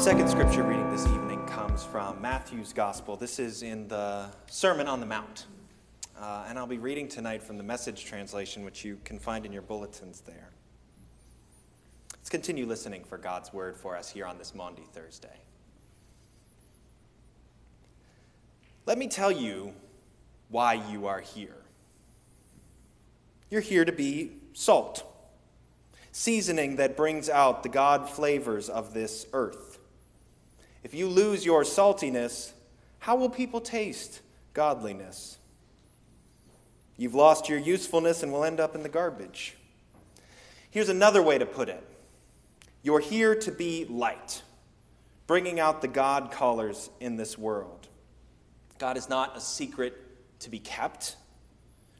Second scripture reading this evening comes from Matthew's Gospel. This is in the Sermon on the Mount. And I'll be reading tonight from the Message translation, which you can find in your bulletins there. Let's continue listening for God's word for us here on this Maundy Thursday. Let me tell you why you are here. You're here to be salt, seasoning that brings out the God flavors of this earth. If you lose your saltiness, how will people taste godliness? You've lost your usefulness and will end up in the garbage. Here's another way to put it. You're here to be light, bringing out the God callers in this world. God is not a secret to be kept.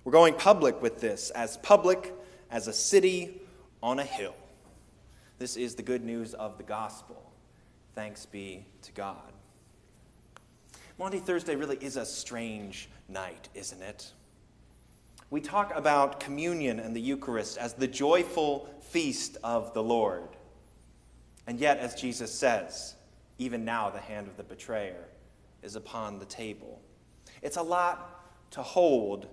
We're going public with this, as public as a city on a hill. This is the good news of the gospel. Thanks be to God. Maundy Thursday really is a strange night, isn't it? We talk about communion and the Eucharist as the joyful feast of the Lord. And yet, as Jesus says, even now the hand of the betrayer is upon the table. It's a lot to hold,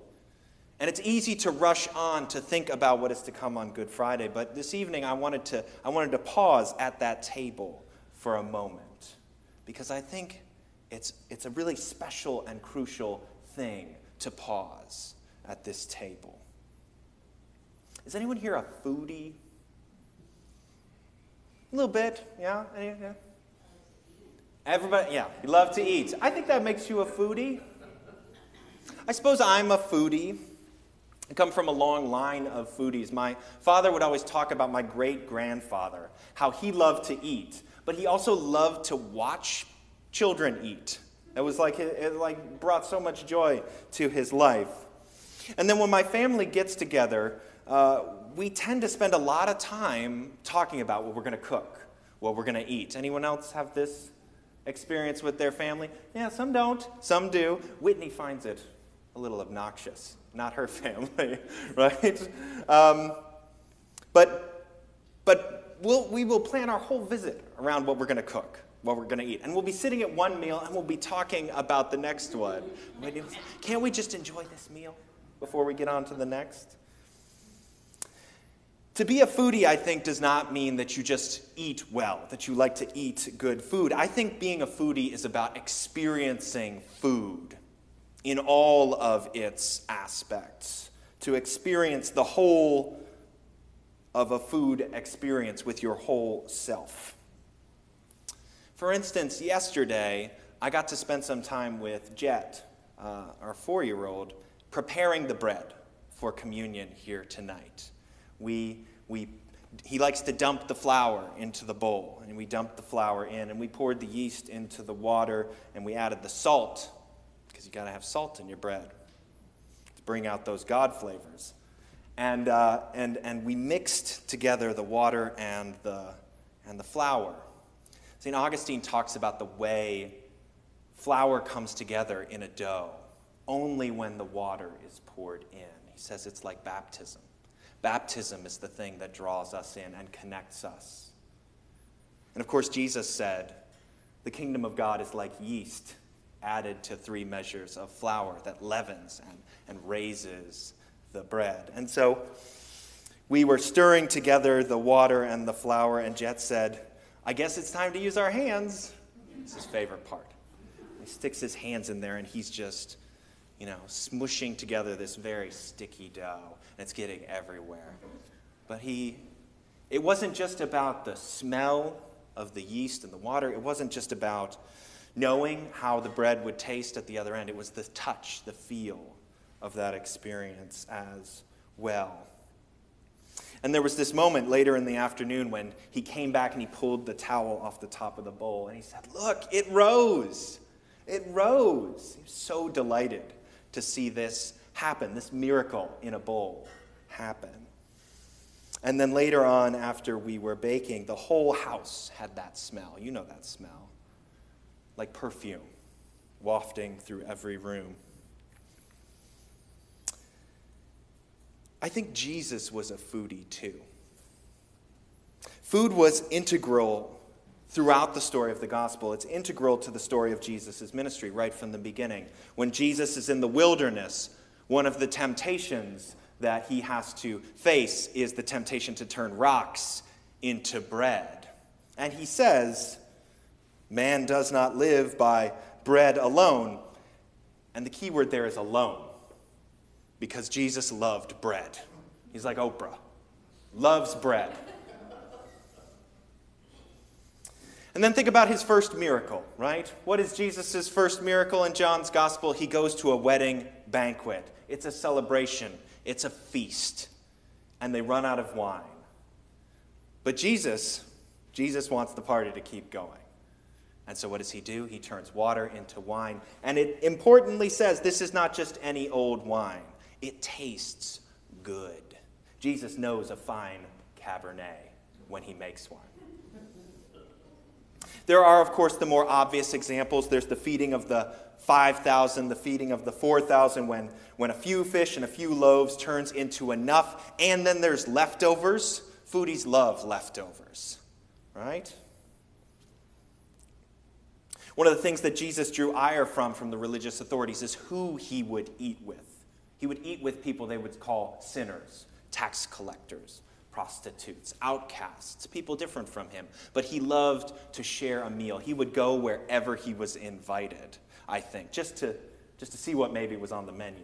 and it's easy to rush on to think about what is to come on Good Friday, but this evening I wanted to pause at that table for a moment, because I think it's a really special and crucial thing to pause at this table. Is anyone here a foodie? A little bit, yeah? Everybody, yeah, you love to eat. I think that makes you a foodie. I suppose I'm a foodie. I come from a long line of foodies. My father would always talk about my great-grandfather, how he loved to eat, but he also loved to watch children eat. It was like it brought so much joy to his life. And then when my family gets together, we tend to spend a lot of time talking about what we're going to cook, what we're going to eat. Anyone else have this experience with their family? Yeah, some don't, some do. Whitney finds it a little obnoxious. Not her family, right? But we will plan our whole visit around what we're going to cook, what we're going to eat. And we'll be sitting at one meal, and we'll be talking about the next one. Can't we just enjoy this meal before we get on to the next? To be a foodie, I think, does not mean that you just eat well, that you like to eat good food. I think being a foodie is about experiencing food in all of its aspects, to experience the whole of a food experience with your whole self. For instance, yesterday, I got to spend some time with Jet, our 4-year-old, preparing the bread for communion here tonight. He likes to dump the flour into the bowl, and we dumped the flour in, and we poured the yeast into the water, and we added the salt, because you got to have salt in your bread to bring out those God flavors. And we mixed together the water and the flour. St. Augustine talks about the way flour comes together in a dough only when the water is poured in. He says it's like baptism. Baptism is the thing that draws us in and connects us. And of course, Jesus said, the kingdom of God is like yeast added to 3 measures of flour that leavens and raises the bread. And so we were stirring together the water and the flour, and Jet said, I guess it's time to use our hands. It's his favorite part. He sticks his hands in there, and he's just, smushing together this very sticky dough, and it's getting everywhere. But it wasn't just about the smell of the yeast and the water. It wasn't just about knowing how the bread would taste at the other end. It was the touch, the feel of that experience as well. And there was this moment later in the afternoon when he came back and he pulled the towel off the top of the bowl, and he said, look, it rose. It rose. He was so delighted to see this happen, this miracle in a bowl happen. And then later on, after we were baking, the whole house had that smell. You know that smell. Like perfume, wafting through every room. I think Jesus was a foodie too. Food was integral throughout the story of the gospel. It's integral to the story of Jesus' ministry right from the beginning. When Jesus is in the wilderness, one of the temptations that he has to face is the temptation to turn rocks into bread. And he says, man does not live by bread alone. And the key word there is alone, because Jesus loved bread. He's like Oprah, loves bread. And then think about his first miracle, right? What is Jesus' first miracle in John's gospel? He goes to a wedding banquet. It's a celebration. It's a feast. And they run out of wine. But Jesus wants the party to keep going. And so what does he do? He turns water into wine. And it importantly says this is not just any old wine. It tastes good. Jesus knows a fine Cabernet when he makes one. There are, of course, the more obvious examples. There's the feeding of the 5,000, the feeding of the 4,000, when a few fish and a few loaves turns into enough. And then there's leftovers. Foodies love leftovers, right? One of the things that Jesus drew ire from the religious authorities is who he would eat with. He would eat with people they would call sinners, tax collectors, prostitutes, outcasts, people different from him. But he loved to share a meal. He would go wherever he was invited, I think, just to see what maybe was on the menu.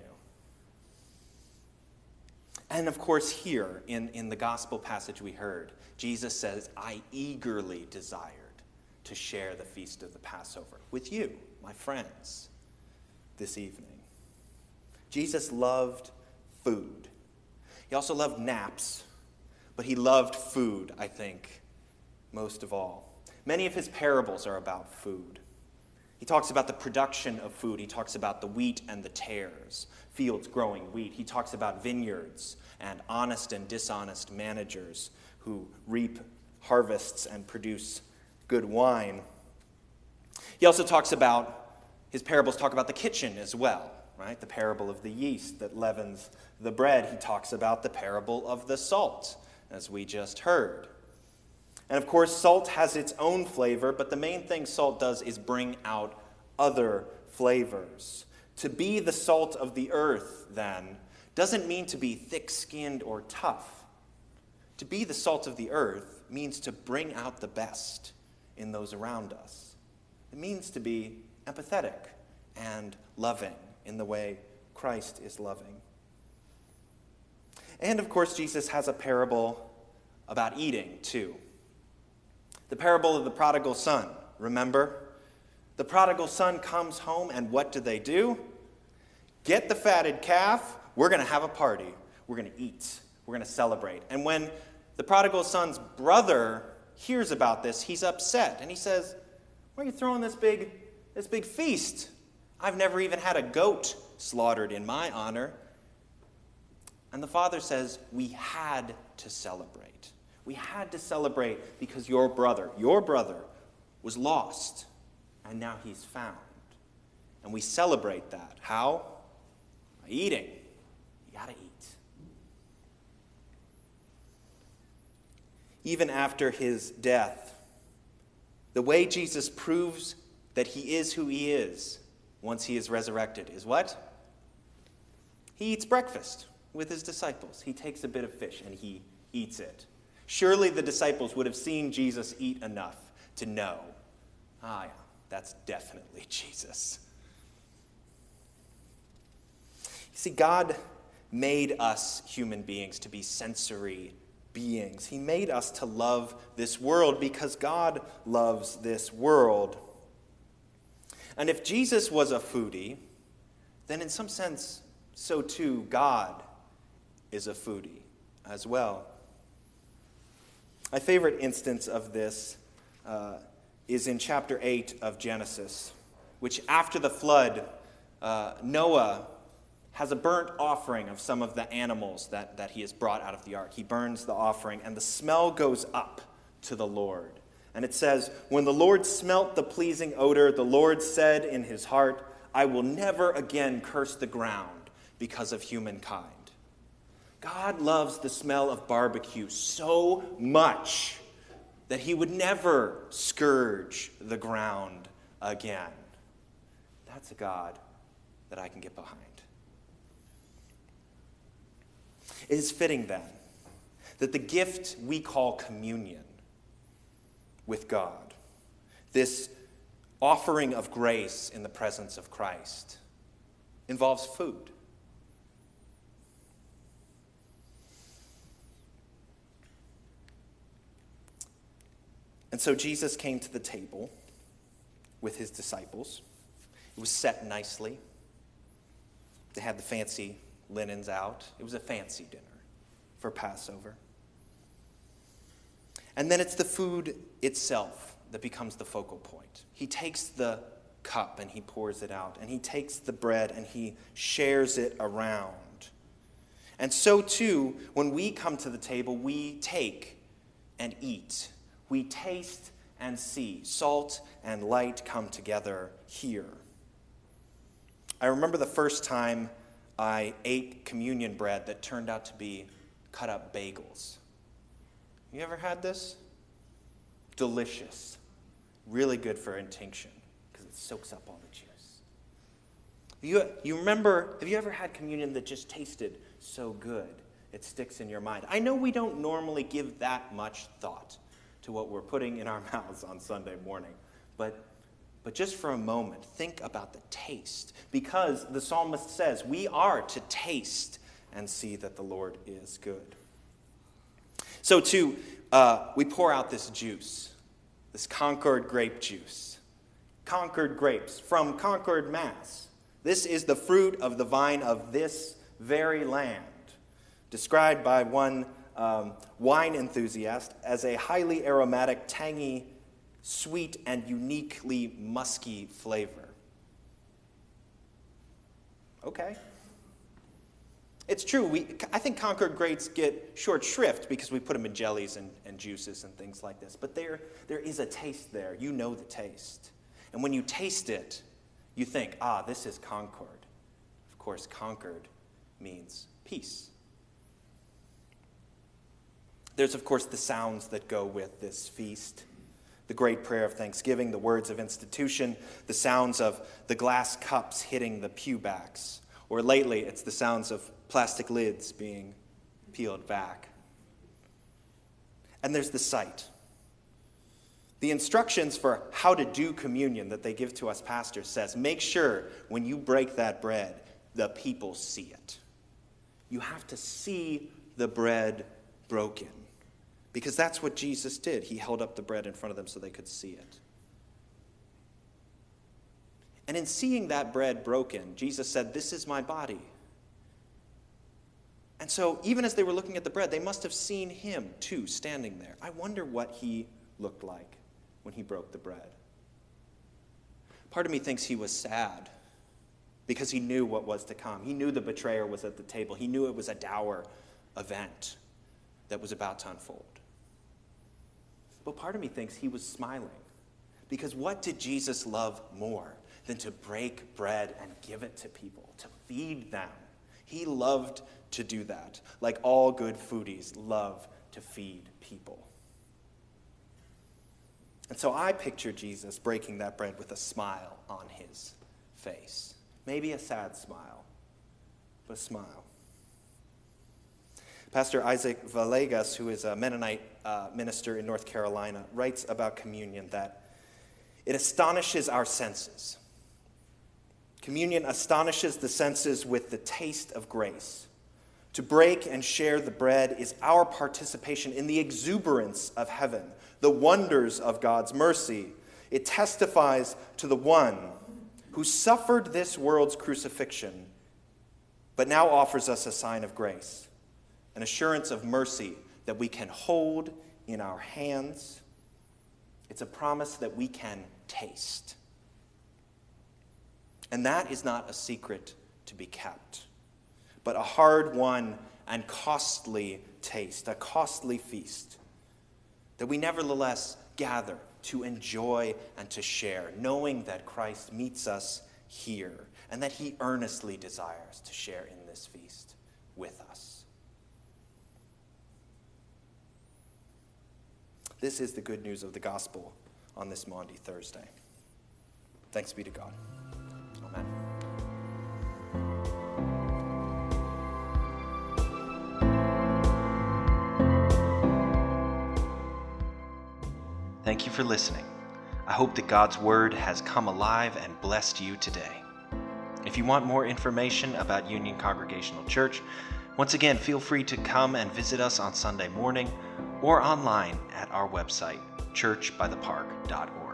And of course, here in the gospel passage we heard, Jesus says, I eagerly desired to share the feast of the Passover with you, my friends, this evening. Jesus loved food. He also loved naps. But he loved food, I think, most of all. Many of his parables are about food. He talks about the production of food. He talks about the wheat and the tares, fields growing wheat. He talks about vineyards and honest and dishonest managers who reap harvests and produce good wine. He also talks about, his parables talk about the kitchen as well. Right? The parable of the yeast that leavens the bread. He talks about the parable of the salt, as we just heard. And of course, salt has its own flavor, but the main thing salt does is bring out other flavors. To be the salt of the earth, then, doesn't mean to be thick-skinned or tough. To be the salt of the earth means to bring out the best in those around us. It means to be empathetic and loving in the way Christ is loving. And of course, Jesus has a parable about eating, too. The parable of the prodigal son, remember? The prodigal son comes home, and what do? Get the fatted calf. We're going to have a party. We're going to eat. We're going to celebrate. And when the prodigal son's brother hears about this, he's upset. And he says, why are you throwing this big feast? I've never even had a goat slaughtered in my honor. And the father says, we had to celebrate. We had to celebrate because your brother was lost, and now he's found. And we celebrate that. How? By eating. You gotta eat. Even after his death, the way Jesus proves that he is who he is once he is resurrected is what? He eats breakfast with his disciples. He takes a bit of fish and he eats it. Surely the disciples would have seen Jesus eat enough to know, ah, yeah, that's definitely Jesus. You see, God made us human beings to be sensory beings. He made us to love this world because God loves this world. And if Jesus was a foodie, then in some sense, so too God is a foodie as well. My favorite instance of this is in chapter 8 of Genesis, which after the flood, Noah has a burnt offering of some of the animals that he has brought out of the ark. He burns the offering, and the smell goes up to the Lord. And it says, when the Lord smelt the pleasing odor, the Lord said in his heart, I will never again curse the ground because of humankind. God loves the smell of barbecue so much that he would never scourge the ground again. That's a God that I can get behind. It is fitting then that the gift we call communion with God, this offering of grace in the presence of Christ, involves food. And so Jesus came to the table with his disciples. It was set nicely. They had the fancy linens out. It was a fancy dinner for Passover. And then it's the food itself that becomes the focal point. He takes the cup and he pours it out, and he takes the bread and he shares it around. And so too, when we come to the table, we take and eat. We taste and see. Salt and light come together here. I remember the first time I ate communion bread that turned out to be cut up bagels. You ever had this? Delicious. Really good for intinction because it soaks up all the juice. You remember, have you ever had communion that just tasted so good it sticks in your mind? I know we don't normally give that much thought to what we're putting in our mouths on Sunday morning, but just for a moment, think about the taste, because the psalmist says we are to taste and see that the Lord is good. So too, we pour out this juice, this Concord grape juice. Concord grapes from Concord, Mass. This is the fruit of the vine of this very land, described by one wine enthusiast as a highly aromatic, tangy, sweet, and uniquely musky flavor. Okay. It's true. I think Concord grapes get short shrift because we put them in jellies and juices and things like this. But there is a taste there. You know the taste. And when you taste it, you think, this is Concord. Of course, Concord means peace. There's, of course, the sounds that go with this feast. The great prayer of thanksgiving, the words of institution, the sounds of the glass cups hitting the pew backs. Or lately, it's the sounds of plastic lids being peeled back. And there's the sight. The instructions for how to do communion that they give to us pastors says, make sure when you break that bread, the people see it. You have to see the bread broken, because that's what Jesus did. He held up the bread in front of them so they could see it. And in seeing that bread broken, Jesus said, this is my body. And so even as they were looking at the bread, they must have seen him too standing there. I wonder what he looked like when he broke the bread. Part of me thinks he was sad because he knew what was to come. He knew the betrayer was at the table. He knew it was a dour event that was about to unfold. But part of me thinks he was smiling, because what did Jesus love more than to break bread and give it to people, to feed them? He loved to do that, like all good foodies love to feed people. And so I picture Jesus breaking that bread with a smile on his face. Maybe a sad smile, but a smile. Pastor Isaac Villegas, who is a Mennonite minister in North Carolina, writes about communion that it astonishes our senses. Communion astonishes the senses with the taste of grace. To break and share the bread is our participation in the exuberance of heaven, the wonders of God's mercy. It testifies to the one who suffered this world's crucifixion, but now offers us a sign of grace, an assurance of mercy that we can hold in our hands. It's a promise that we can taste. And that is not a secret to be kept, but a hard-won and costly taste, a costly feast that we nevertheless gather to enjoy and to share, knowing that Christ meets us here and that he earnestly desires to share in this feast with us. This is the good news of the gospel on this Maundy Thursday. Thanks be to God. Amen. Thank you for listening. I hope that God's Word has come alive and blessed you today. If you want more information about Union Congregational Church, once again, feel free to come and visit us on Sunday morning or online at our website, churchbythepark.org.